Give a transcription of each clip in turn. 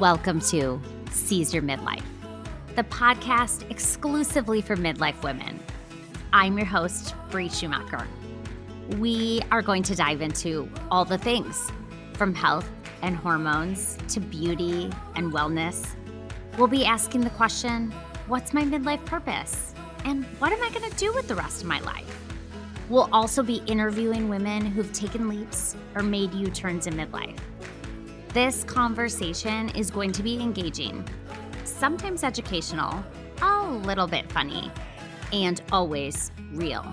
Welcome to Seize Your Midlife, the podcast exclusively for midlife women. I'm your host, Brie Schumacher. We are going to dive into all the things, from health and hormones to beauty and wellness. We'll be asking the question, what's my midlife purpose? And what am I going to do with the rest of my life? We'll also be interviewing women who've taken leaps or made U-turns in midlife. This conversation is going to be engaging, sometimes educational, a little bit funny, and always real.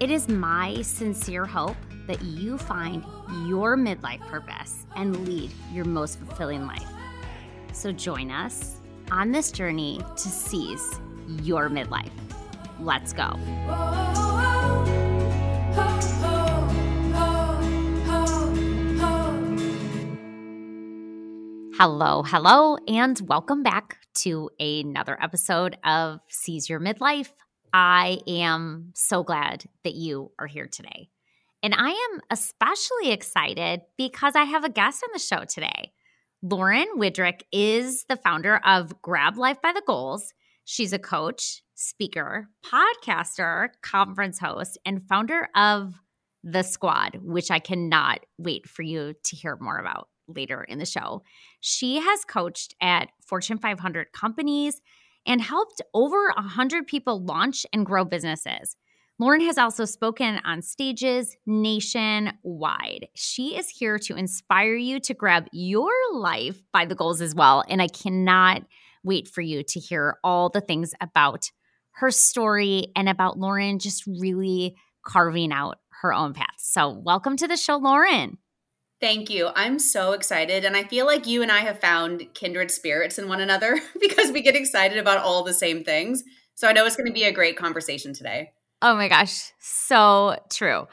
It is my sincere hope that you find your midlife purpose and lead your most fulfilling life. So join us on this journey to seize your midlife. Let's go. Hello, hello, and welcome back to another episode of Seize Your Midlife. I am so glad that you are here today. And I am especially excited because I have a guest on the show today. Lauren Widrick is the founder of Grab Life by the Goals. She's a coach, speaker, podcaster, conference host, and founder of The Squad, which I cannot wait for you to hear more about later in the show. She has coached at Fortune 500 companies and helped over 100 people launch and grow businesses. Lauren has also spoken on stages nationwide. She is here to inspire you to grab your life by the goals as well, and I cannot wait for you to hear all the things about her story and about Lauren just really carving out her own path. So welcome to the show, Lauren. Thank you. I'm so excited. And I feel like you and I have found kindred spirits in one another because we get excited about all the same things. So I know it's going to be a great conversation today. Oh my gosh. So true.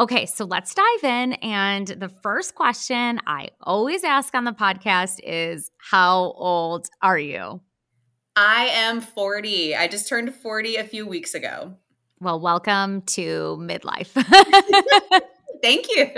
Okay, so let's dive in. And the first question I always ask on the podcast is, how old are you? I am 40. I just turned 40 a few weeks ago. Well, welcome to midlife. Thank you.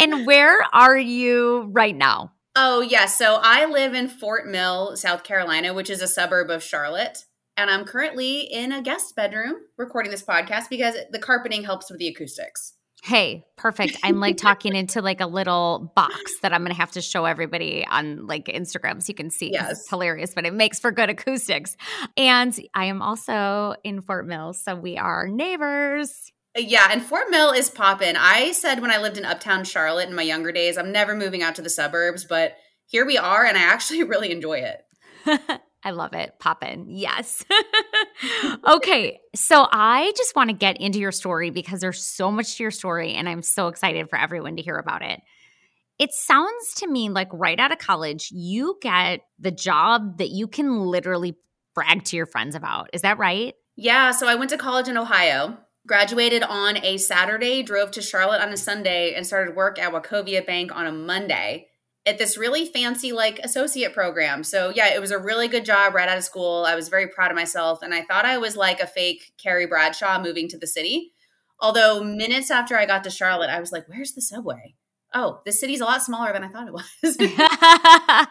And where are you right now? Oh, yeah. So I live in Fort Mill, South Carolina, which is a suburb of Charlotte. And I'm currently in a guest bedroom recording this podcast because the carpeting helps with the acoustics. Hey, perfect. I'm like talking into like a little box that I'm going to have to show everybody on like Instagram so you can see. Yes. It's hilarious, but it makes for good acoustics. And I am also in Fort Mill, so we are neighbors. Yeah, and Fort Mill is poppin'. I said when I lived in Uptown Charlotte in my younger days, I'm never moving out to the suburbs, but here we are, and I actually really enjoy it. I love it. Poppin'. Yes. Okay. So I just want to get into your story because there's so much to your story and I'm so excited for everyone to hear about it. It sounds to me like right out of college, you get the job that you can literally brag to your friends about. Is that right? Yeah. So I went to college in Ohio, graduated on a Saturday, drove to Charlotte on a Sunday, and started work at Wachovia Bank on a Monday at this really fancy like associate program. So yeah, it was a really good job right out of school. I was very proud of myself. And I thought I was like a fake Carrie Bradshaw moving to the city. Although minutes after I got to Charlotte, I was like, where's the subway? Oh, the city's a lot smaller than I thought it was.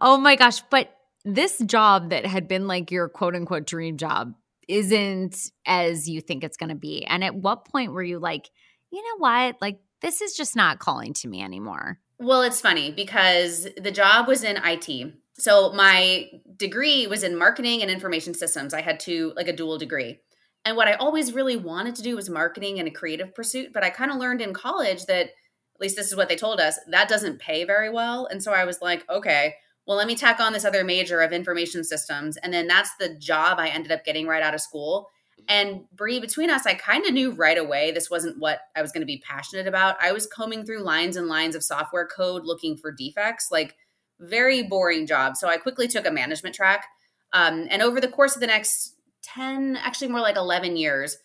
Oh my gosh. But this job that had been like your quote unquote dream job isn't as you think it's going to be. And at what point were you like, you know what? Like, this is just not calling to me anymore. Well, it's funny because the job was in IT. So my degree was in marketing and information systems. I had a dual degree. And what I always really wanted to do was marketing and a creative pursuit. But I kind of learned in college that, at least this is what they told us, that doesn't pay very well. And so I was like, okay, well, let me tack on this other major of information systems. And then that's the job I ended up getting right out of school. And Brie, between us, I kind of knew right away this wasn't what I was going to be passionate about. I was combing through lines and lines of software code looking for defects, like very boring job. So I quickly took a management track. And over the course of the next 10, actually more like 11 years,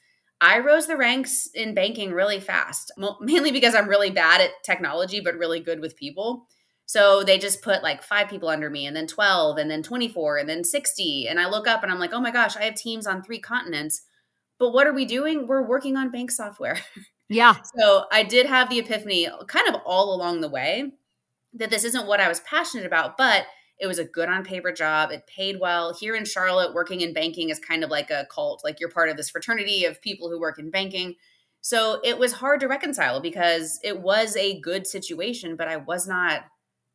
I rose the ranks in banking really fast, mainly because I'm really bad at technology, but really good with people. So they just put like 5 people under me, and then 12, and then 24, and then 60. And I look up and I'm like, oh my gosh, I have teams on 3 continents. But what are we doing? We're working on bank software. Yeah. So I did have the epiphany kind of all along the way that this isn't what I was passionate about, but It was a good on paper job. It paid well. Here in Charlotte, working in banking is kind of like a cult. Like you're part of this fraternity of people who work in banking. So it was hard to reconcile because it was a good situation, but I was not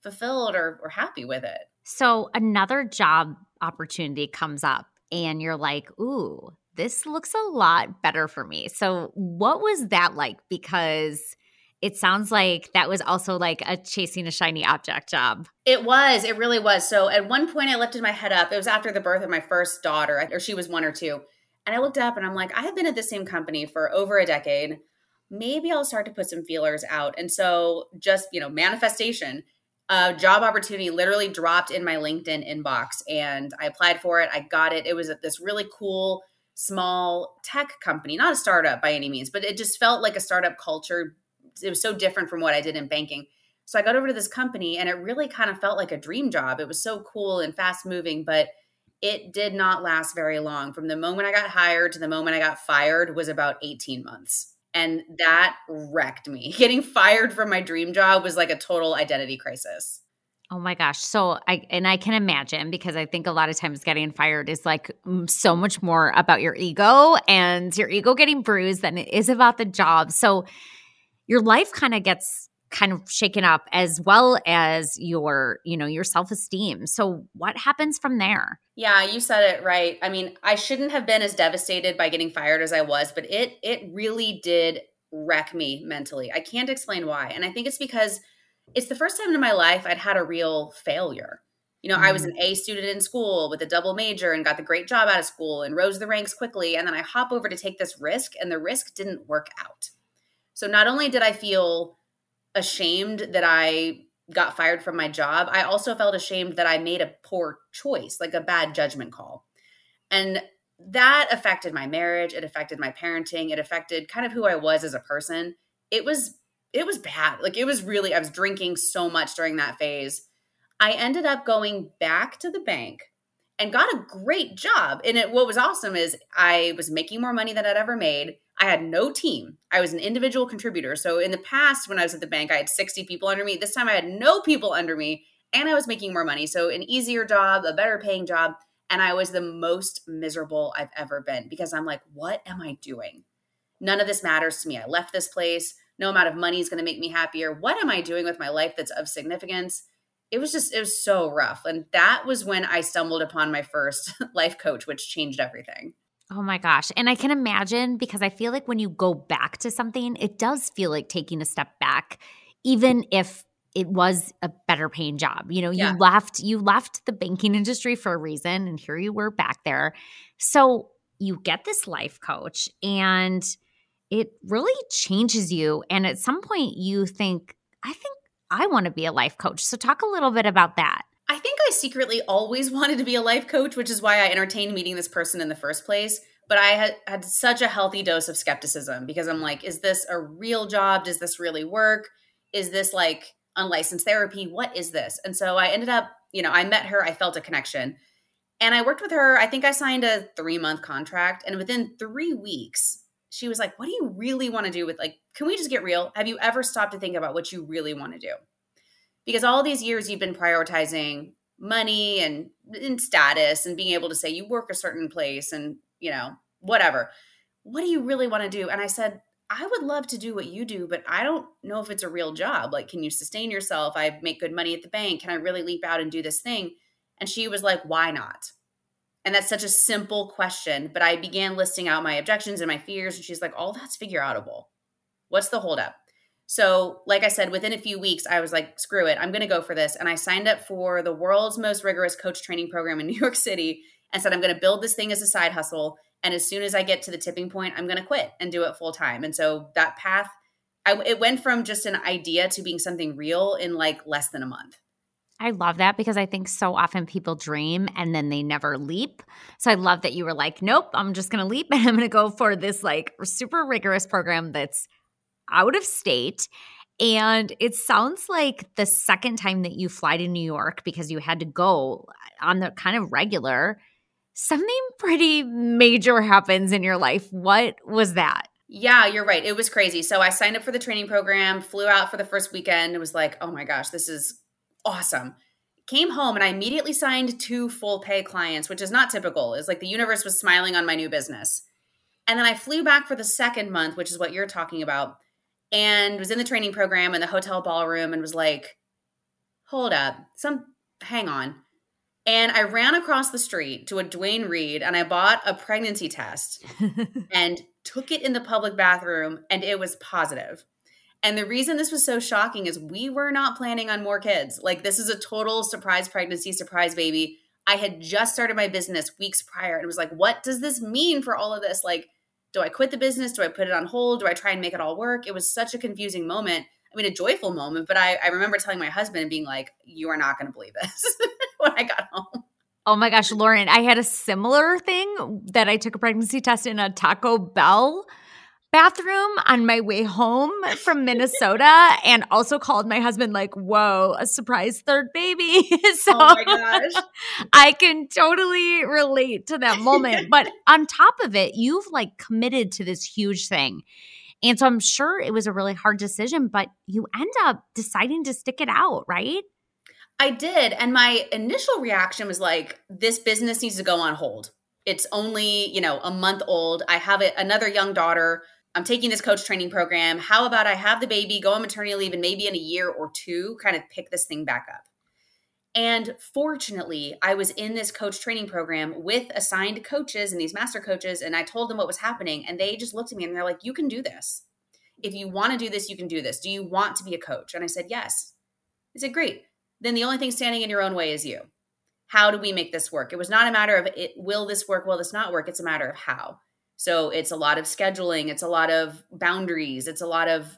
fulfilled or happy with it. So another job opportunity comes up and you're like, ooh, this looks a lot better for me. So what was that like? Because it sounds like that was also like a chasing a shiny object job. It was. It really was. So at one point I lifted my head up. It was after the birth of my first daughter, or she was one or two. And I looked up and I'm like, I have been at the same company for over a decade. Maybe I'll start to put some feelers out. And so just, manifestation. A job opportunity literally dropped in my LinkedIn inbox and I applied for it. I got it. It was at this really cool, small tech company, not a startup by any means, but it just felt like a startup culture. It was so different from what I did in banking. So I got over to this company and it really kind of felt like a dream job. It was so cool and fast moving, but it did not last very long. From the moment I got hired to the moment I got fired was about 18 months. And that wrecked me. Getting fired from my dream job was like a total identity crisis. Oh my gosh. So I can imagine, because I think a lot of times getting fired is like so much more about your ego and your ego getting bruised than it is about the job. So your life gets shaken up, as well as your self-esteem. So what happens from there? Yeah, you said it right. I mean, I shouldn't have been as devastated by getting fired as I was, but it really did wreck me mentally. I can't explain why. And I think it's because it's the first time in my life I'd had a real failure. I was an A student in school with a double major and got the great job out of school and rose the ranks quickly. And then I hop over to take this risk and the risk didn't work out. So not only did I feel ashamed that I got fired from my job, I also felt ashamed that I made a poor choice, like a bad judgment call. And that affected my marriage. It affected my parenting. It affected kind of who I was as a person. It was bad. Like it was really, I was drinking so much during that phase. I ended up going back to the bank and got a great job. And what was awesome is I was making more money than I'd ever made. I had no team. I was an individual contributor. So in the past, when I was at the bank, I had 60 people under me. This time I had no people under me and I was making more money. So an easier job, a better paying job. And I was the most miserable I've ever been because I'm like, what am I doing? None of this matters to me. I left this place. No amount of money is going to make me happier. What am I doing with my life that's of significance? It was so rough. And that was when I stumbled upon my first life coach, which changed everything. Oh my gosh. And I can imagine, because I feel like when you go back to something, it does feel like taking a step back, even if it was a better paying job. Yeah. You left the banking industry for a reason, and here you were back there. So you get this life coach and it really changes you. And at some point you think, I think I want to be a life coach. So talk a little bit about that. I think I secretly always wanted to be a life coach, which is why I entertained meeting this person in the first place. But I had such a healthy dose of skepticism, because I'm like, is this a real job? Does this really work? Is this like unlicensed therapy? What is this? And so I ended up, I met her, I felt a connection and I worked with her. I think I signed a 3-month contract, and within 3 weeks, she was like, what do you really want to do with, can we just get real? Have you ever stopped to think about what you really want to do? Because all these years you've been prioritizing money and status and being able to say you work a certain place and, whatever. What do you really want to do? And I said, I would love to do what you do, but I don't know if it's a real job. Like, can you sustain yourself? I make good money at the bank. Can I really leap out and do this thing? And she was like, why not? And that's such a simple question. But I began listing out my objections and my fears. And she's like, all that's figure outable. What's the holdup? So like I said, within a few weeks, I was like, screw it, I'm going to go for this. And I signed up for the world's most rigorous coach training program in New York City and said, I'm going to build this thing as a side hustle. And as soon as I get to the tipping point, I'm going to quit and do it full time. And so that path, it went from just an idea to being something real in less than a month. I love that, because I think so often people dream and then they never leap. So I love that you were like, nope, I'm just going to leap and I'm going to go for this super rigorous program that's out of state. And it sounds like the second time that you fly to New York, because you had to go on the kind of regular, something pretty major happens in your life. What was that? Yeah, you're right. It was crazy. So I signed up for the training program, flew out for the first weekend. It was like, oh my gosh, this is awesome. Came home and I immediately signed 2 full pay clients, which is not typical. It's like the universe was smiling on my new business. And then I flew back for the second month, which is what you're talking about, and was in the training program in the hotel ballroom and was like, hold up, hang on. And I ran across the street to a Duane Reade and I bought a pregnancy test and took it in the public bathroom, and it was positive. And the reason this was so shocking is we were not planning on more kids. Like, this is a total surprise pregnancy, surprise baby. I had just started my business weeks prior and was like, what does this mean for all of this? Like, do I quit the business? Do I put it on hold? Do I try and make it all work? It was such a confusing moment. I mean, a joyful moment, but I remember telling my husband and being like, you are not going to believe this when I got home. Oh my gosh, Lauren, I had a similar thing that I took a pregnancy test in a Taco Bell bathroom on my way home from Minnesota and also called my husband like, whoa, a surprise third baby. So oh my gosh. I can totally relate to that moment. But on top of it, you've like committed to this huge thing. And so I'm sure it was a really hard decision, but you end up deciding to stick it out, right? I did. And my initial reaction was like, this business needs to go on hold. It's only, a month old. I have another young daughter. I'm taking this coach training program. How about I have the baby, go on maternity leave, and maybe in a year or two, kind of pick this thing back up. And fortunately, I was in this coach training program with assigned coaches and these master coaches, and I told them what was happening, and they just looked at me and they're like, you can do this. If you want to do this, you can do this. Do you want to be a coach? And I said, yes. They said, great. Then the only thing standing in your own way is you. How do we make this work? It was not a matter of will this work, will this not work? It's a matter of how. So it's a lot of scheduling. It's a lot of boundaries. It's a lot of,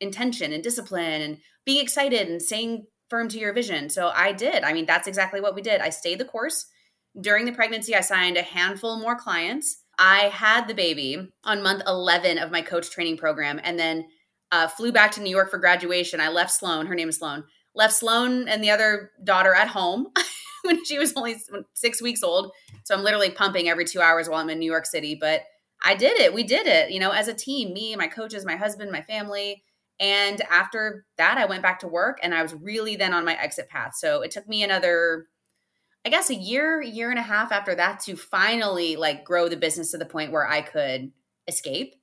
intention and discipline and being excited and saying firm to your vision. So I did. I mean, that's exactly what we did. I stayed the course. During the pregnancy, I signed a handful more clients. I had the baby on month 11 of my coach training program and then flew back to New York for graduation. I left Sloan. Her name is Sloan. Left Sloan and the other daughter at home when she was only 6 weeks old. So I'm literally pumping every 2 hours while I'm in New York City. But I did it. We did it, as a team, me, my coaches, my husband, my family. And after that, I went back to work and I was really then on my exit path. So it took me another, I guess, a year and a half after that to finally grow the business to the point where I could escape.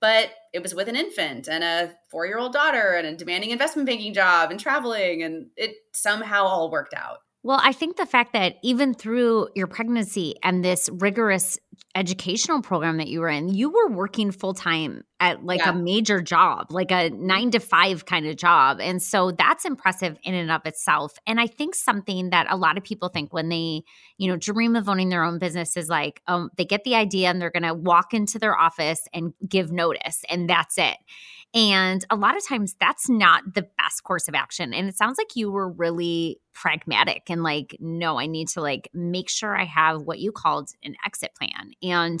But it was with an infant and a 4-year-old daughter and a demanding investment banking job and traveling. And it somehow all worked out. Well, I think the fact that even through your pregnancy and this rigorous educational program that you were in, you were working full-time at a major job, like a 9-to-5 kind of job. And so that's impressive in and of itself. And I think something that a lot of people think when they, dream of owning their own business is like, they get the idea and they're going to walk into their office and give notice and that's it. And a lot of times that's not the best course of action. And it sounds like you were really pragmatic and no, I need to make sure I have what you called an exit plan. And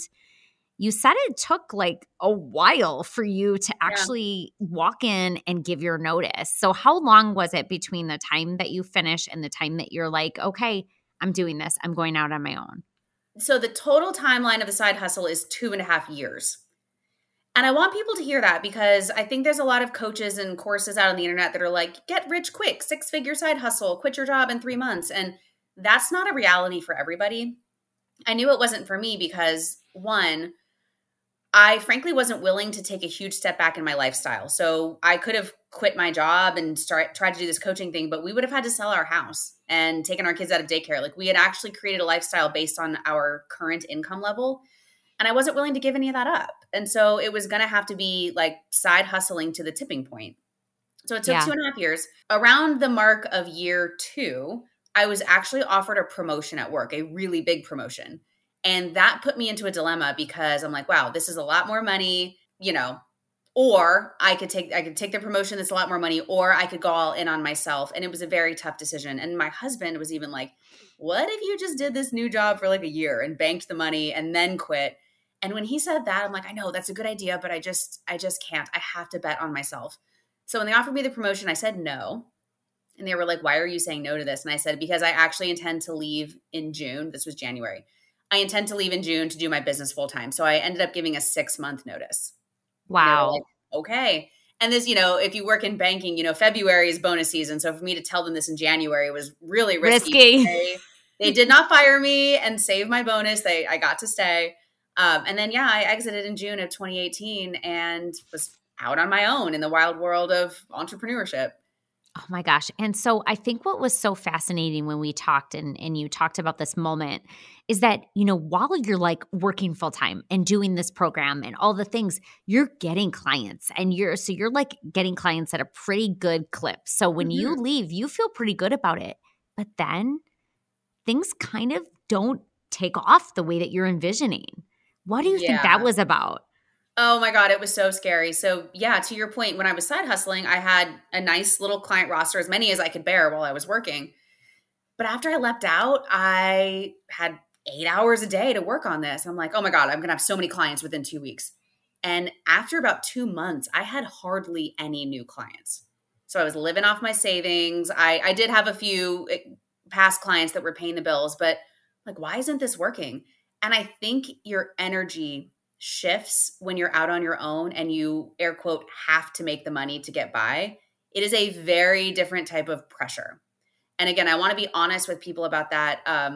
you said it took a while for you to actually walk in and give your notice. So how long was it between the time that you finish and the time that you're like, okay, I'm doing this, I'm going out on my own? So the total timeline of the side hustle is 2.5 years. And I want people to hear that because I think there's a lot of coaches and courses out on the internet that are like, get rich quick, 6-figure side hustle, quit your job in 3 months. And that's not a reality for everybody. I knew it wasn't for me because, one, I frankly wasn't willing to take a huge step back in my lifestyle. So I could have quit my job and tried to do this coaching thing, but we would have had to sell our house and taken our kids out of daycare. We had actually created a lifestyle based on our current income level. And I wasn't willing to give any of that up. And so it was going to have to be side hustling to the tipping point. So it took 2.5 years. Around the mark of year 2, I was actually offered a promotion at work, a really big promotion. And that put me into a dilemma because I'm like, wow, this is a lot more money, or I could take the promotion that's a lot more money, or I could go all in on myself. And it was a very tough decision. And my husband was even like, what if you just did this new job for a year and banked the money and then quit? And when he said that, I'm like, I know that's a good idea, but I just can't. I have to bet on myself. So when they offered me the promotion, I said no. And they were like, why are you saying no to this? And I said, because I actually intend to leave in June. This was January. I intend to leave in June to do my business full time. So I ended up giving a 6-month notice. Wow. Okay. And this, you know, if you work in banking, you know, February is bonus season. So for me to tell them this in January was really risky. They did not fire me and save my bonus. I got to stay. And then, yeah, I exited in June of 2018 and was out on my own in the wild world of entrepreneurship. Oh my gosh. And so I think what was so fascinating when we talked and you talked about this moment is that, you know, while you're like working full time and doing this program and all the things, you're getting clients and you're like getting clients at a pretty good clip. So when you leave, you feel pretty good about it. But then things kind of don't take off the way that you're envisioning. What do you think that was about? Oh my God, it was so scary. So yeah, to your point, when I was side hustling, I had a nice little client roster, as many as I could bear while I was working. But after I leapt out, I had 8 hours a day to work on this. I'm like, oh my God, I'm going to have so many clients within 2 weeks. And after about 2 months, I had hardly any new clients. So I was living off my savings. I did have a few past clients that were paying the bills, but like, why isn't this working? And I think your energy shifts when you're out on your own and you air quote have to make the money to get by. It is a very different type of pressure. And again, I want to be honest with people about that.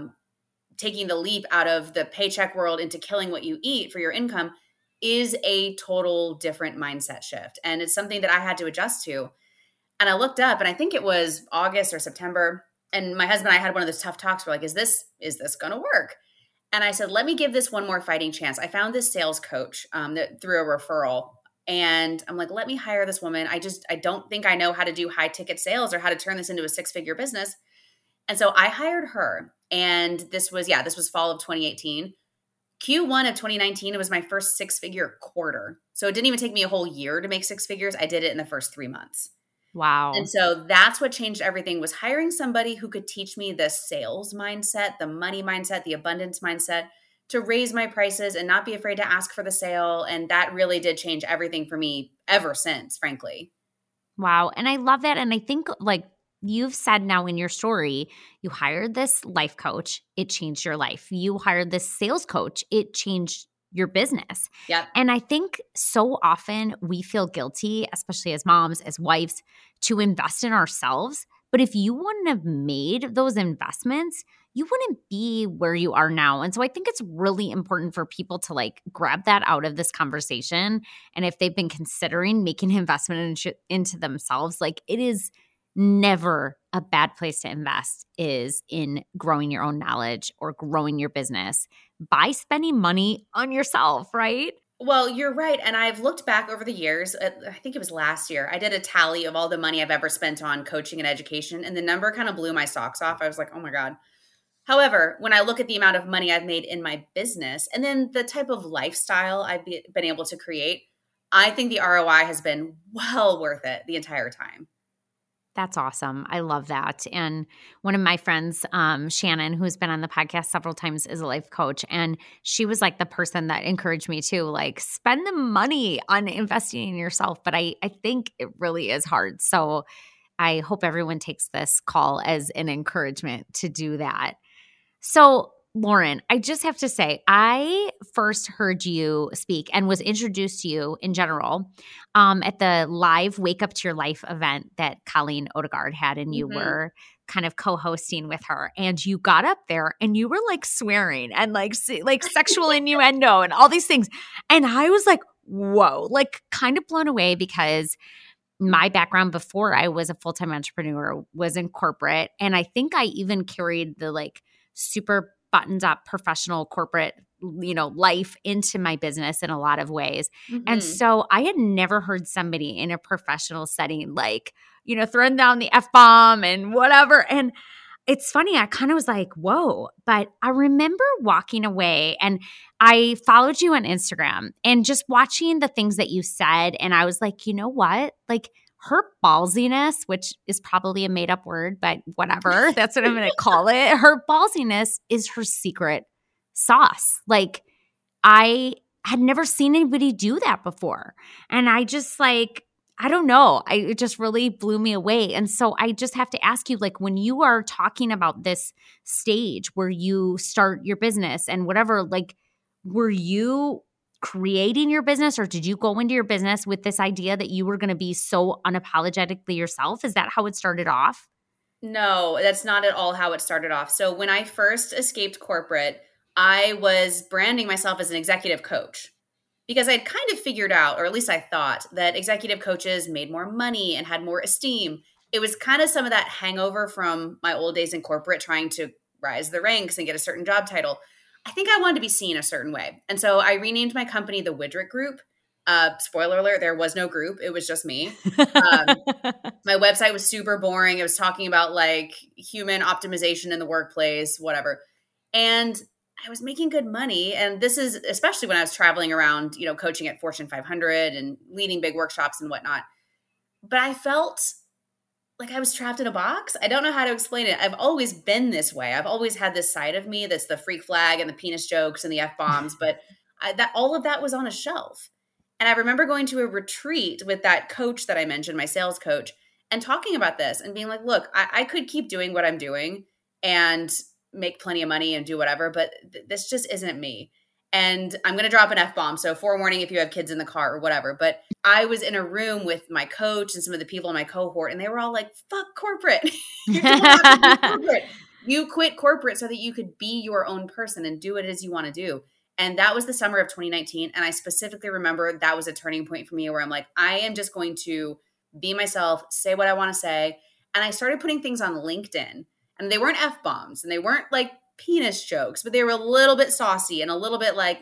Taking the leap out of the paycheck world into killing what you eat for your income is a total different mindset shift. And it's something that I had to adjust to. And I looked up and I think it was August or September. And my husband and I had one of those tough talks. We're like, is this going to work? And I said, let me give this one more fighting chance. I found this sales coach through a referral. And I'm like, let me hire this woman. I don't think I know how to do high ticket sales or how to turn this into a 6-figure business. And so I hired her. And this was fall of 2018. Q1 of 2019, it was my first 6-figure quarter. So it didn't even take me a whole year to make 6 figures. I did it in the first 3 months. Wow. And so that's what changed everything, was hiring somebody who could teach me the sales mindset, the money mindset, the abundance mindset, to raise my prices and not be afraid to ask for the sale. And that really did change everything for me ever since, frankly. Wow. And I love that. And I think like you've said now in your story, you hired this life coach, it changed your life. You hired this sales coach, it changed your business. Yep. And I think so often we feel guilty, especially as moms, as wives, to invest in ourselves. But if you wouldn't have made those investments, you wouldn't be where you are now. And so I think it's really important for people to like grab that out of this conversation. And if they've been considering making investment into themselves, like it is never a bad place to invest is in growing your own knowledge or growing your business by spending money on yourself, right? Well, you're right. And I've looked back over the years. I think it was last year. I did a tally of all the money I've ever spent on coaching and education. And the number kind of blew my socks off. I was like, oh my God. However, when I look at the amount of money I've made in my business and then the type of lifestyle I've been able to create, I think the ROI has been well worth it the entire time. That's awesome. I love that. And one of my friends, Shannon, who's been on the podcast several times, is a life coach. And she was like the person that encouraged me to like spend the money on investing in yourself. But I think it really is hard. So I hope everyone takes this call as an encouragement to do that. So Lauren, I just have to say, I first heard you speak and was introduced to you in general at the live Wake Up to Your Life event that Colleen Odegaard had, and you were kind of co-hosting with her. And you got up there and you were like swearing and like sexual innuendo and all these things. And I was like, whoa, like kind of blown away, because my background before I was a full-time entrepreneur was in corporate. And I think I even carried the like super buttoned up professional corporate, you know, life into my business in a lot of ways. And so I had never heard somebody in a professional setting, like, you know, throwing down the F-bomb and whatever. And it's funny, I kind of was like, whoa. But I remember walking away, and I followed you on Instagram and just watching the things that you said. And I was like, you know what? Like, her ballsiness, which is probably a made-up word, but whatever, that's what I'm going to call it. Her ballsiness is her secret sauce. Like, I had never seen anybody do that before. And I just like, I don't know. It just really blew me away. And so I just have to ask you, like, when you are talking about this stage where you start your business and whatever, like, were you creating your business, or did you go into your business with this idea that you were going to be so unapologetically yourself? Is that how it started off? No, that's not at all how it started off. So when I first escaped corporate, I was branding myself as an executive coach because I'd kind of figured out, or at least I thought, that executive coaches made more money and had more esteem. It was kind of some of that hangover from my old days in corporate, trying to rise the ranks and get a certain job title. I think I wanted to be seen a certain way. And so I renamed my company The Widrick Group. Spoiler alert, there was no group. It was just me. My website was super boring. It was talking about like human optimization in the workplace, whatever. And I was making good money. And this is especially when I was traveling around, you know, coaching at Fortune 500 and leading big workshops and whatnot. But I felt like I was trapped in a box. I don't know how to explain it. I've always been this way. I've always had this side of me that's the freak flag and the penis jokes and the F-bombs, but all of that was on a shelf. And I remember going to a retreat with that coach that I mentioned, my sales coach, and talking about this and being like, look, I could keep doing what I'm doing and make plenty of money and do whatever, but this just isn't me. And I'm going to drop an F-bomb. So forewarning if you have kids in the car or whatever. But I was in a room with my coach and some of the people in my cohort, and they were all like, fuck corporate. You don't have to be corporate. You quit corporate so that you could be your own person and do it as you want to do. And that was the summer of 2019. And I specifically remember that was a turning point for me where I'm like, I am just going to be myself, say what I want to say. And I started putting things on LinkedIn. And they weren't F-bombs and they weren't like penis jokes, but they were a little bit saucy and a little bit like,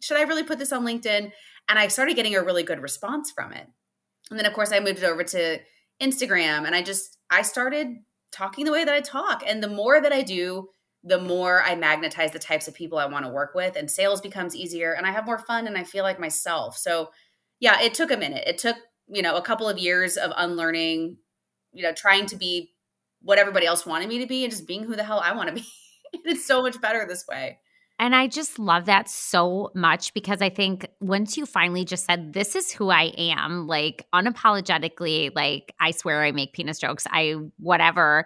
should I really put this on LinkedIn? And I started getting a really good response from it. And then of course I moved it over to Instagram, and I started talking the way that I talk. And the more that I do, the more I magnetize the types of people I want to work with, and sales becomes easier, and I have more fun, and I feel like myself. So yeah, it took a minute. It took, a couple of years of unlearning, trying to be what everybody else wanted me to be and just being who the hell I want to be. It's so much better this way. And I just love that so much, because I think once you finally just said, this is who I am, like unapologetically, like I swear I make penis jokes, whatever,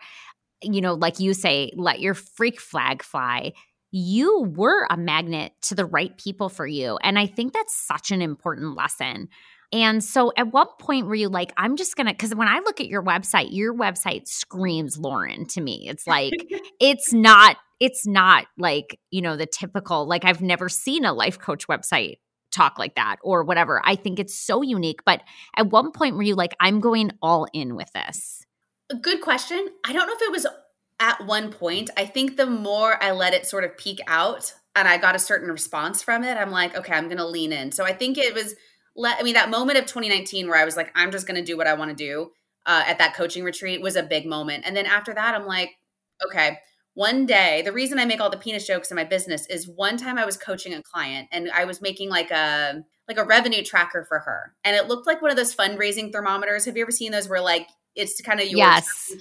like you say, let your freak flag fly. You were a magnet to the right people for you. And I think that's such an important lesson. And so at what point were you like, I'm just going to – because when I look at your website screams Lauren to me. It's like it's not like, the typical – like I've never seen a life coach website talk like that or whatever. I think it's so unique. But at what point were you like, I'm going all in with this? Good question. I don't know if it was at one point. I think the more I let it sort of peek out and I got a certain response from it, I'm like, okay, I'm going to lean in. So I think it was – that moment of 2019 where I was like, I'm just going to do what I want to do at that coaching retreat was a big moment. And then after that, I'm like, okay, one day, the reason I make all the penis jokes in my business is one time I was coaching a client and I was making like a revenue tracker for her. And it looked like one of those fundraising thermometers. Have you ever seen those where like, it's kind of your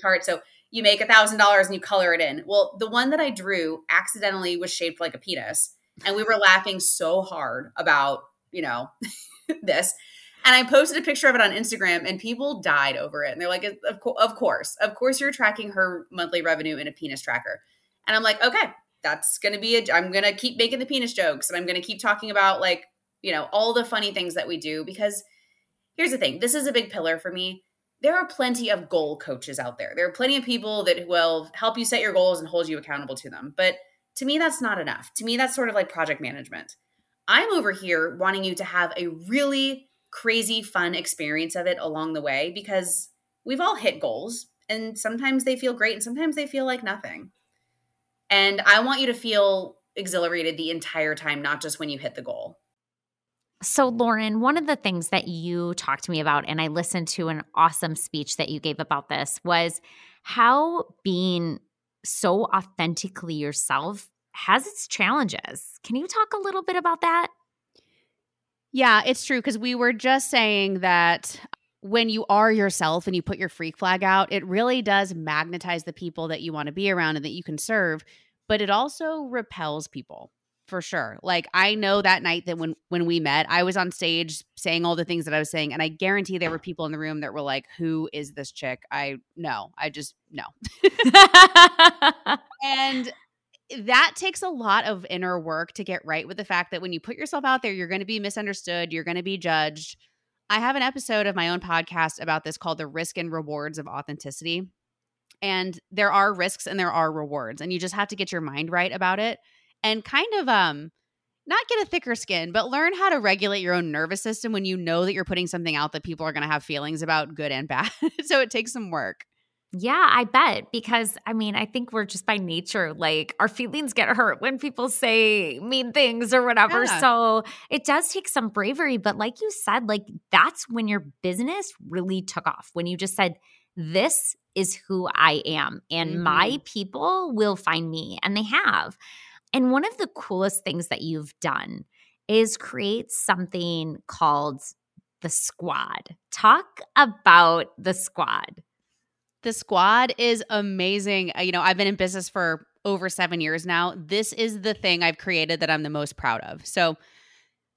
chart. So you make $1,000 and you color it in. Well, the one that I drew accidentally was shaped like a penis. And we were laughing so hard about, this. And I posted a picture of it on Instagram and people died over it. And they're like, of course you're tracking her monthly revenue in a penis tracker. And I'm like, okay, that's going to be I'm going to keep making the penis jokes. And I'm going to keep talking about like, all the funny things that we do, because here's the thing. This is a big pillar for me. There are plenty of goal coaches out there. There are plenty of people that will help you set your goals and hold you accountable to them. But to me, that's not enough. To me, that's sort of like project management. I'm over here wanting you to have a really crazy fun experience of it along the way, because we've all hit goals and sometimes they feel great and sometimes they feel like nothing. And I want you to feel exhilarated the entire time, not just when you hit the goal. So Lauren, one of the things that you talked to me about, and I listened to an awesome speech that you gave about this, was how being so authentically yourself has its challenges. Can you talk a little bit about that? Yeah, it's true, because we were just saying that when you are yourself and you put your freak flag out, it really does magnetize the people that you want to be around and that you can serve, but it also repels people for sure. Like I know that night that when we met, I was on stage saying all the things that I was saying, and I guarantee there were people in the room that were like, who is this chick? I know. I just know. And that takes a lot of inner work to get right with the fact that when you put yourself out there, you're going to be misunderstood, you're going to be judged. I have an episode of my own podcast about this called The Risk and Rewards of Authenticity. And there are risks and there are rewards, and you just have to get your mind right about it and kind of not get a thicker skin, but learn how to regulate your own nervous system when you know that you're putting something out that people are going to have feelings about, good and bad. So it takes some work. Yeah, I bet. Because I mean, I think we're just by nature, like our feelings get hurt when people say mean things or whatever. Yeah. So it does take some bravery. But like you said, like that's when your business really took off, when you just said, this is who I am and my people will find me. And they have. And one of the coolest things that you've done is create something called The Squad. Talk about The Squad. The Squad is amazing. You know, I've been in business for over 7 years now. This is the thing I've created that I'm the most proud of. So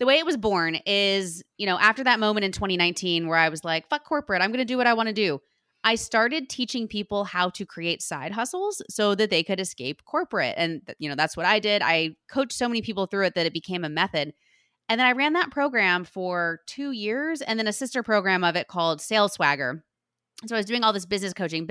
the way it was born is, you know, after that moment in 2019 where I was like, fuck corporate, I'm going to do what I want to do. I started teaching people how to create side hustles so that they could escape corporate. And, you know, that's what I did. I coached so many people through it that it became a method. And then I ran that program for 2 years and then a sister program of it called Sales Swagger. So I was doing all this business coaching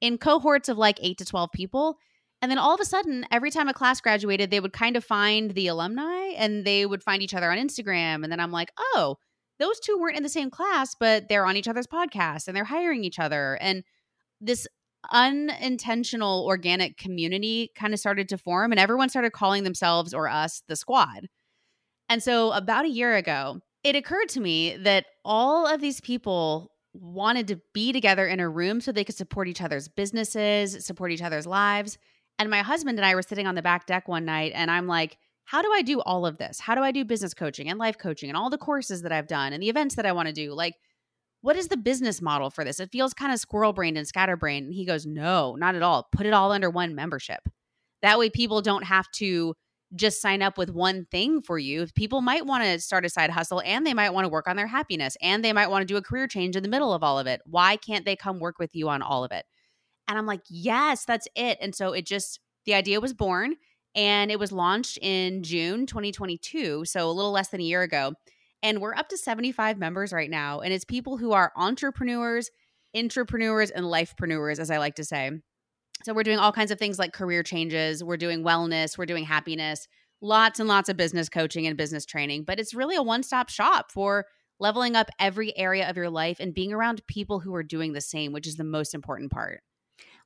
in cohorts of like 8 to 12 people. And then all of a sudden, every time a class graduated, they would kind of find the alumni and they would find each other on Instagram. And then I'm like, oh, those two weren't in the same class, but they're on each other's podcasts and they're hiring each other. And this unintentional organic community kind of started to form, and everyone started calling themselves or us The Squad. And so about a year ago, it occurred to me that all of these people wanted to be together in a room so they could support each other's businesses, support each other's lives. And my husband and I were sitting on the back deck one night and I'm like, how do I do all of this? How do I do business coaching and life coaching and all the courses that I've done and the events that I want to do? Like, what is the business model for this? It feels kind of squirrel-brained and scatterbrained. And he goes, no, not at all. Put it all under one membership. That way people don't have to just sign up with one thing for you. People might want to start a side hustle and they might want to work on their happiness and they might want to do a career change in the middle of all of it. Why can't they come work with you on all of it? And I'm like, yes, that's it. And so it just, the idea was born and it was launched in June 2022. So a little less than a year ago. And we're up to 75 members right now. And it's people who are entrepreneurs, intrapreneurs, and lifepreneurs, as I like to say. So we're doing all kinds of things like career changes. We're doing wellness. We're doing happiness. Lots and lots of business coaching and business training. But it's really a one-stop shop for leveling up every area of your life and being around people who are doing the same, which is the most important part.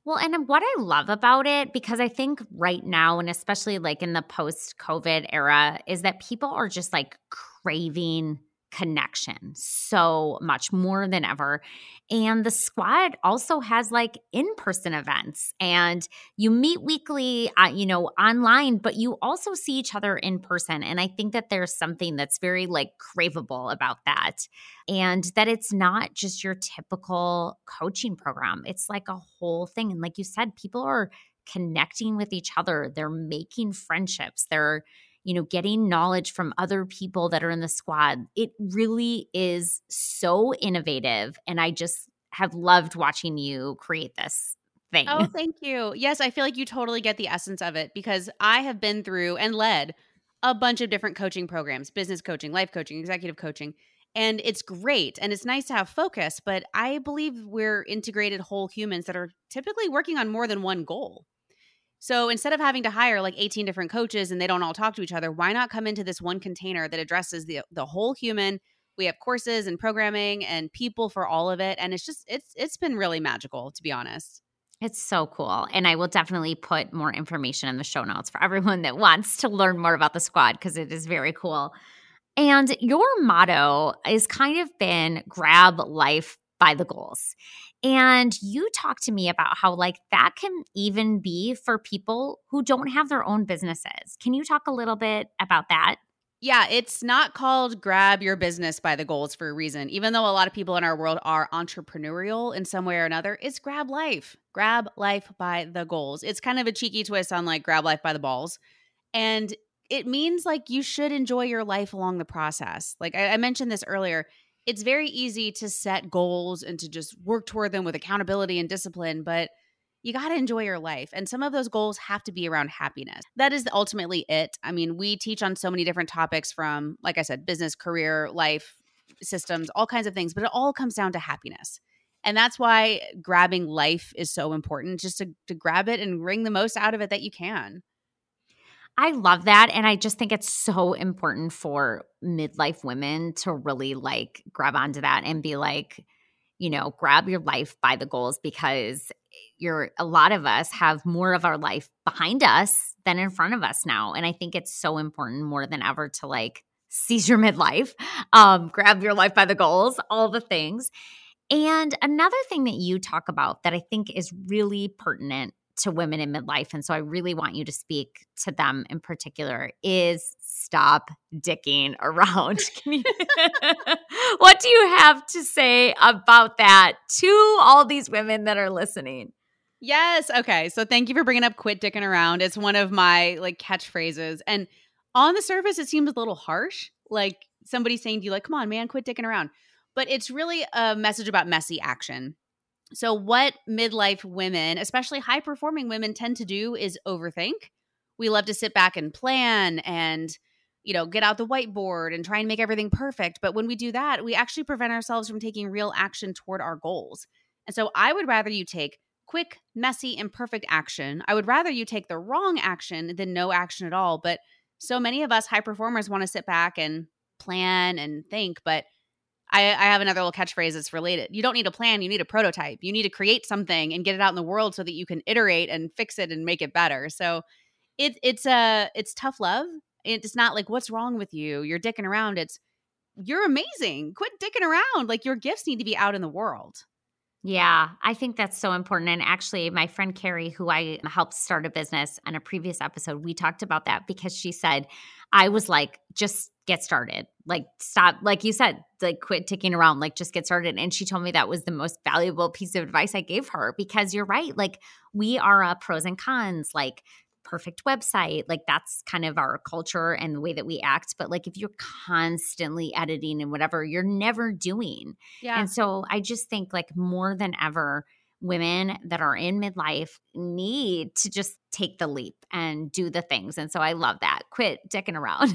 Well, and what I love about it, because I think right now, and especially like in the post-COVID era, is that people are just like craving connection so much more than ever. And The Squad also has like in-person events and you meet weekly, you know, online, but you also see each other in person. And I think that there's something that's very like craveable about that, and that it's not just your typical coaching program. It's like a whole thing. And like you said, people are connecting with each other. They're making friendships. They're, you know, getting knowledge from other people that are in the squad. It really is so innovative. And I just have loved watching you create this thing. Oh, thank you. Yes, I feel like you totally get the essence of it, because I have been through and led a bunch of different coaching programs, business coaching, life coaching, executive coaching. And it's great. And it's nice to have focus, but I believe we're integrated whole humans that are typically working on more than one goal. So instead of having to hire like 18 different coaches and they don't all talk to each other, why not come into this one container that addresses the whole human? We have courses and programming and people for all of it. And it's just, it's been really magical, to be honest. It's so cool. And I will definitely put more information in the show notes for everyone that wants to learn more about The Squad, because it is very cool. And your motto has kind of been grab life by the goals. And you talk to me about how like that can even be for people who don't have their own businesses. Can you talk a little bit about that? Yeah, it's not called grab your business by the goals for a reason. Even though a lot of people in our world are entrepreneurial in some way or another, it's grab life by the goals. It's kind of a cheeky twist on like grab life by the balls. And it means like you should enjoy your life along the process. Like I mentioned this earlier. It's very easy to set goals and to just work toward them with accountability and discipline, but you got to enjoy your life. And some of those goals have to be around happiness. That is ultimately it. I mean, we teach on so many different topics from, like I said, business, career, life, systems, all kinds of things, but it all comes down to happiness. And that's why grabbing life is so important, just to grab it and wring the most out of it that you can. I love that. And I just think it's so important for midlife women to really like grab onto that and be like, you know, grab your life by the goals, because a lot of us have more of our life behind us than in front of us now. And I think it's so important more than ever to like seize your midlife, grab your life by the goals, all the things. And another thing that you talk about that I think is really pertinent to women in midlife, and so I really want you to speak to them in particular, is stop dicking around. What do you have to say about that to all these women that are listening? Yes. Okay. So thank you for bringing up quit dicking around. It's one of my like catchphrases. And on the surface, it seems a little harsh, like somebody saying to you, like, come on, man, quit dicking around. But it's really a message about messy action. So what midlife women, especially high-performing women, tend to do is overthink. We love to sit back and plan and, you know, get out the whiteboard and try and make everything perfect. But when we do that, we actually prevent ourselves from taking real action toward our goals. And so I would rather you take quick, messy, imperfect action. I would rather you take the wrong action than no action at all. But so many of us high performers want to sit back and plan and think, but I have another little catchphrase that's related. You don't need a plan. You need a prototype. You need to create something and get it out in the world so that you can iterate and fix it and make it better. So it's tough love. It's not like, what's wrong with you? You're dicking around. It's, you're amazing. Quit dicking around. Like, your gifts need to be out in the world. Yeah, I think that's so important. And actually, my friend Carrie, who I helped start a business on a previous episode, we talked about that, because she said, I was like, just get started. Like, stop. Like you said, like, quit ticking around, like, just get started. And she told me that was the most valuable piece of advice I gave her, because you're right. Like, we are pros and cons, like, perfect website. Like, that's kind of our culture and the way that we act. But like, if you're constantly editing and whatever, you're never doing. Yeah. And so I just think, like, more than ever, women that are in midlife need to just take the leap and do the things. And so I love that. Quit dicking around.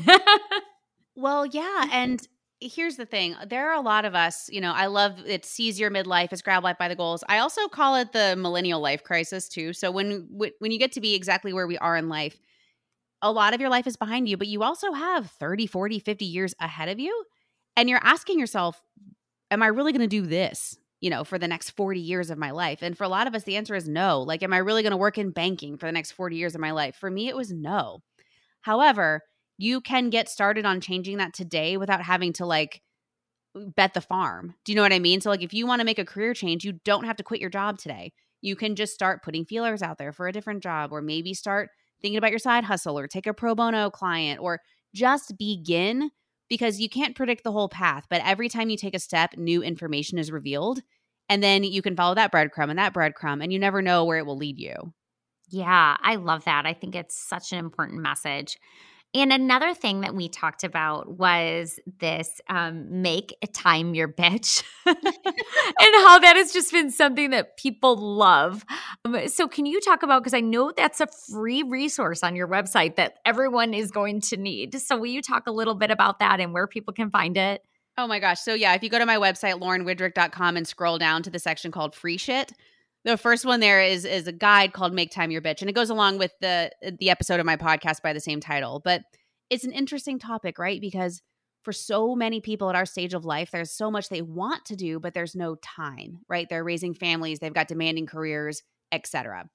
Well, yeah. And here's the thing. There are a lot of us, you know, I love it. Seize your midlife. It's grab life by the goals. I also call it the millennial life crisis too. So when you get to be exactly where we are in life, a lot of your life is behind you, but you also have 30, 40, 50 years ahead of you. And you're asking yourself, am I really going to do this, you know, for the next 40 years of my life? And for a lot of us, the answer is no. Like, am I really going to work in banking for the next 40 years of my life? For me, it was no. However, you can get started on changing that today without having to, like, bet the farm. Do you know what I mean? So, like, if you want to make a career change, you don't have to quit your job today. You can just start putting feelers out there for a different job, or maybe start thinking about your side hustle, or take a pro bono client, or just begin, because you can't predict the whole path. But every time you take a step, new information is revealed, and then you can follow that breadcrumb, and you never know where it will lead you. Yeah, I love that. I think it's such an important message. And another thing that we talked about was this make time your bitch and how that has just been something that people love. So can you talk about, because I know that's a free resource on your website that everyone is going to need. So will you talk a little bit about that and where people can find it? Oh my gosh. So yeah, if you go to my website, laurenwidrick.com, and scroll down to the section called free shit, the first one there is a guide called Make Time Your Bitch, and it goes along with the episode of my podcast by the same title. But it's an interesting topic, right? Because for so many people at our stage of life, there's so much they want to do, but there's no time, right? They're raising families, they've got demanding careers, etc.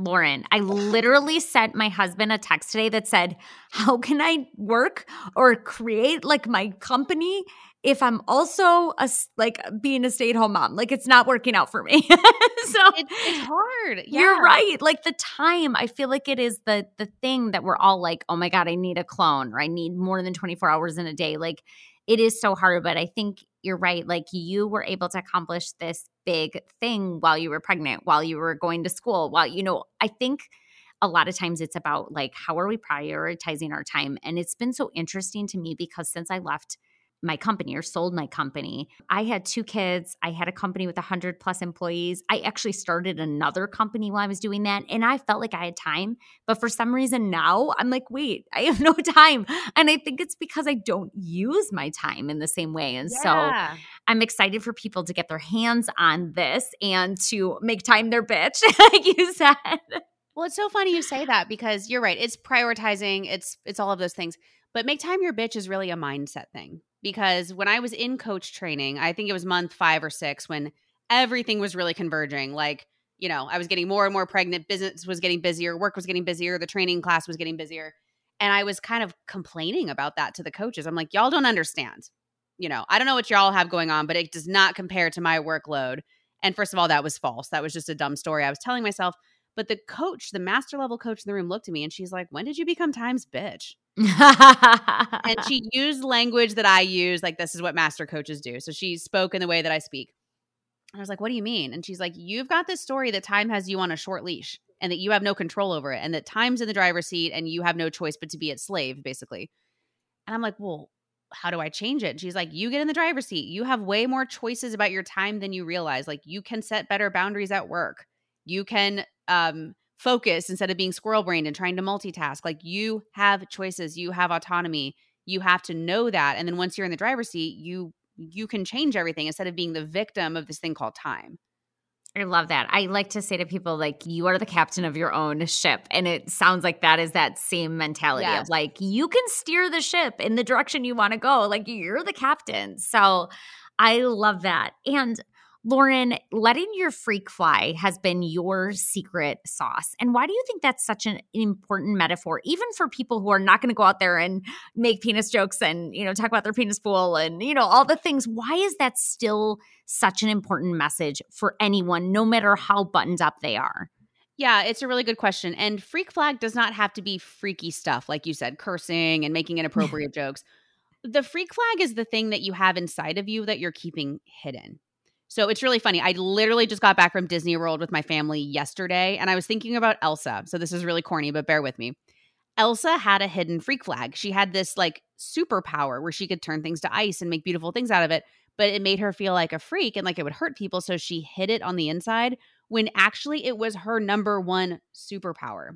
Lauren, I literally sent my husband a text today that said, how can I work or create like my company if I'm also like being a stay-at-home mom? Like, it's not working out for me. So it's hard. Yeah. You're right. Like, the time, I feel like it is the thing that we're all like, oh my God, I need a clone, or I need more than 24 hours in a day. Like, it is so hard, but I think you're right. Like, you were able to accomplish this big thing while you were pregnant, while you were going to school, while, you know, I think a lot of times it's about like, how are we prioritizing our time? And it's been so interesting to me, because since I left my company or sold my company. I had 2 kids. I had a company with 100 plus employees. I actually started another company while I was doing that, and I felt like I had time. But for some reason now, I'm like, wait, I have no time. And I think it's because I don't use my time in the same way. And so I'm excited for people to get their hands on this and to make time their bitch, like you said. Well, it's so funny you say that because you're right. It's prioritizing. It's all of those things. But make time your bitch is really a mindset thing. Because when I was in coach training, I think it was month 5 or 6 when everything was really converging. Like, you know, I was getting more and more pregnant, business was getting busier, work was getting busier, the training class was getting busier. And I was kind of complaining about that to the coaches. I'm like, y'all don't understand. You know, I don't know what y'all have going on, but it does not compare to my workload. And first of all, that was false. That was just a dumb story I was telling myself. But the coach, the master level coach in the room looked at me and she's like, when did you become time's bitch? And she used language that I use, like this is what master coaches do. So she spoke in the way that I speak. And I was like, what do you mean? And she's like, you've got this story that time has you on a short leash and that you have no control over it and that time's in the driver's seat and you have no choice but to be its slave, basically. And I'm like, well, how do I change it? And she's like, you get in the driver's seat. You have way more choices about your time than you realize. Like you can set better boundaries at work. You can focus instead of being squirrel brained and trying to multitask. Like you have choices, you have autonomy, you have to know that. And then once you're in the driver's seat, you can change everything instead of being the victim of this thing called time. I love that. I like to say to people, like, you are the captain of your own ship. And it sounds like that is that same mentality of like, you can steer the ship in the direction you want to go. Like you're the captain. So I love that. And Lauren, letting your freak fly has been your secret sauce. And why do you think that's such an important metaphor, even for people who are not going to go out there and make penis jokes and, you know, talk about their penis pool and, you know, all the things? Why is that still such an important message for anyone, no matter how buttoned up they are? Yeah, it's a really good question. And freak flag does not have to be freaky stuff, like you said, cursing and making inappropriate jokes. The freak flag is the thing that you have inside of you that you're keeping hidden. So it's really funny. I literally just got back from Disney World with my family yesterday, and I was thinking about Elsa. So this is really corny, but bear with me. Elsa had a hidden freak flag. She had this like superpower where she could turn things to ice and make beautiful things out of it, but it made her feel like a freak and like it would hurt people. So she hid it on the inside when actually it was her #1 superpower.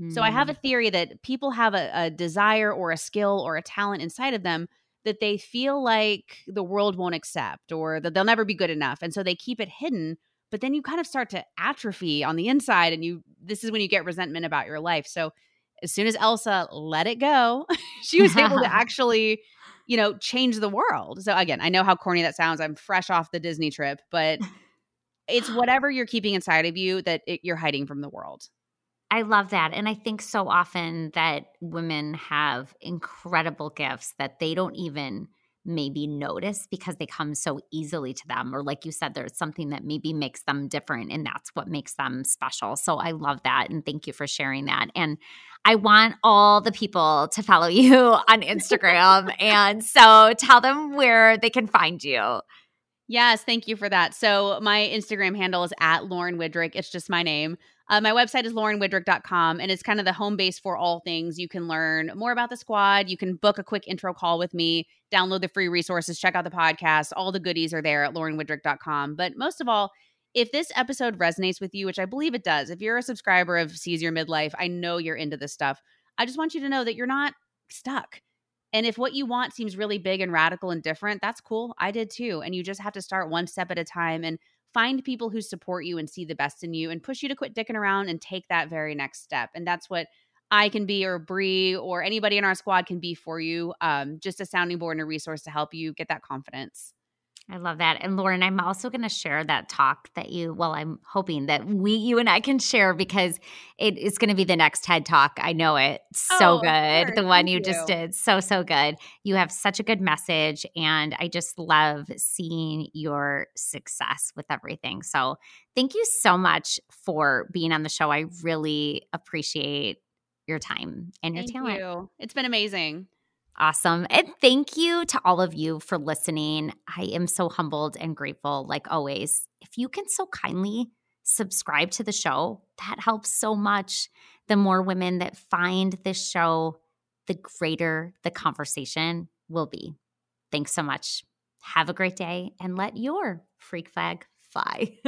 Mm. So I have a theory that people have a desire or a skill or a talent inside of them that they feel like the world won't accept or that they'll never be good enough. And so they keep it hidden, but then you kind of start to atrophy on the inside and this is when you get resentment about your life. So as soon as Elsa let it go, she was able to actually, you know, change the world. So again, I know how corny that sounds. I'm fresh off the Disney trip, but it's whatever you're keeping inside of you that you're hiding from the world. I love that. And I think so often that women have incredible gifts that they don't even maybe notice because they come so easily to them. Or like you said, there's something that maybe makes them different and that's what makes them special. So I love that. And thank you for sharing that. And I want all the people to follow you on Instagram. And so tell them where they can find you. Yes. Thank you for that. So my Instagram handle is @LaurenWidrick. It's just my name. My website is laurenwidrick.com, and it's kind of the home base for all things. You can learn more about the squad. You can book a quick intro call with me, download the free resources, check out the podcast. All the goodies are there at laurenwidrick.com. But most of all, if this episode resonates with you, which I believe it does, if you're a subscriber of Seize Your Midlife, I know you're into this stuff. I just want you to know that you're not stuck. And if what you want seems really big and radical and different, that's cool. I did too. And you just have to start one step at a time and find people who support you and see the best in you and push you to quit dicking around and take that very next step. And that's what I can be, or Brie or anybody in our squad can be for you. Just a sounding board and a resource to help you get that confidence. I love that. And Lauren, I'm also going to share that talk that I'm hoping that you and I can share because it is going to be the next TED Talk. I know it. So good. The one you just did. So good. You have such a good message and I just love seeing your success with everything. So thank you so much for being on the show. I really appreciate your time and your talent. Thank you. It's been amazing. Awesome. And thank you to all of you for listening. I am so humbled and grateful, like always. If you can so kindly subscribe to the show, that helps so much. The more women that find this show, the greater the conversation will be. Thanks so much. Have a great day and let your freak flag fly.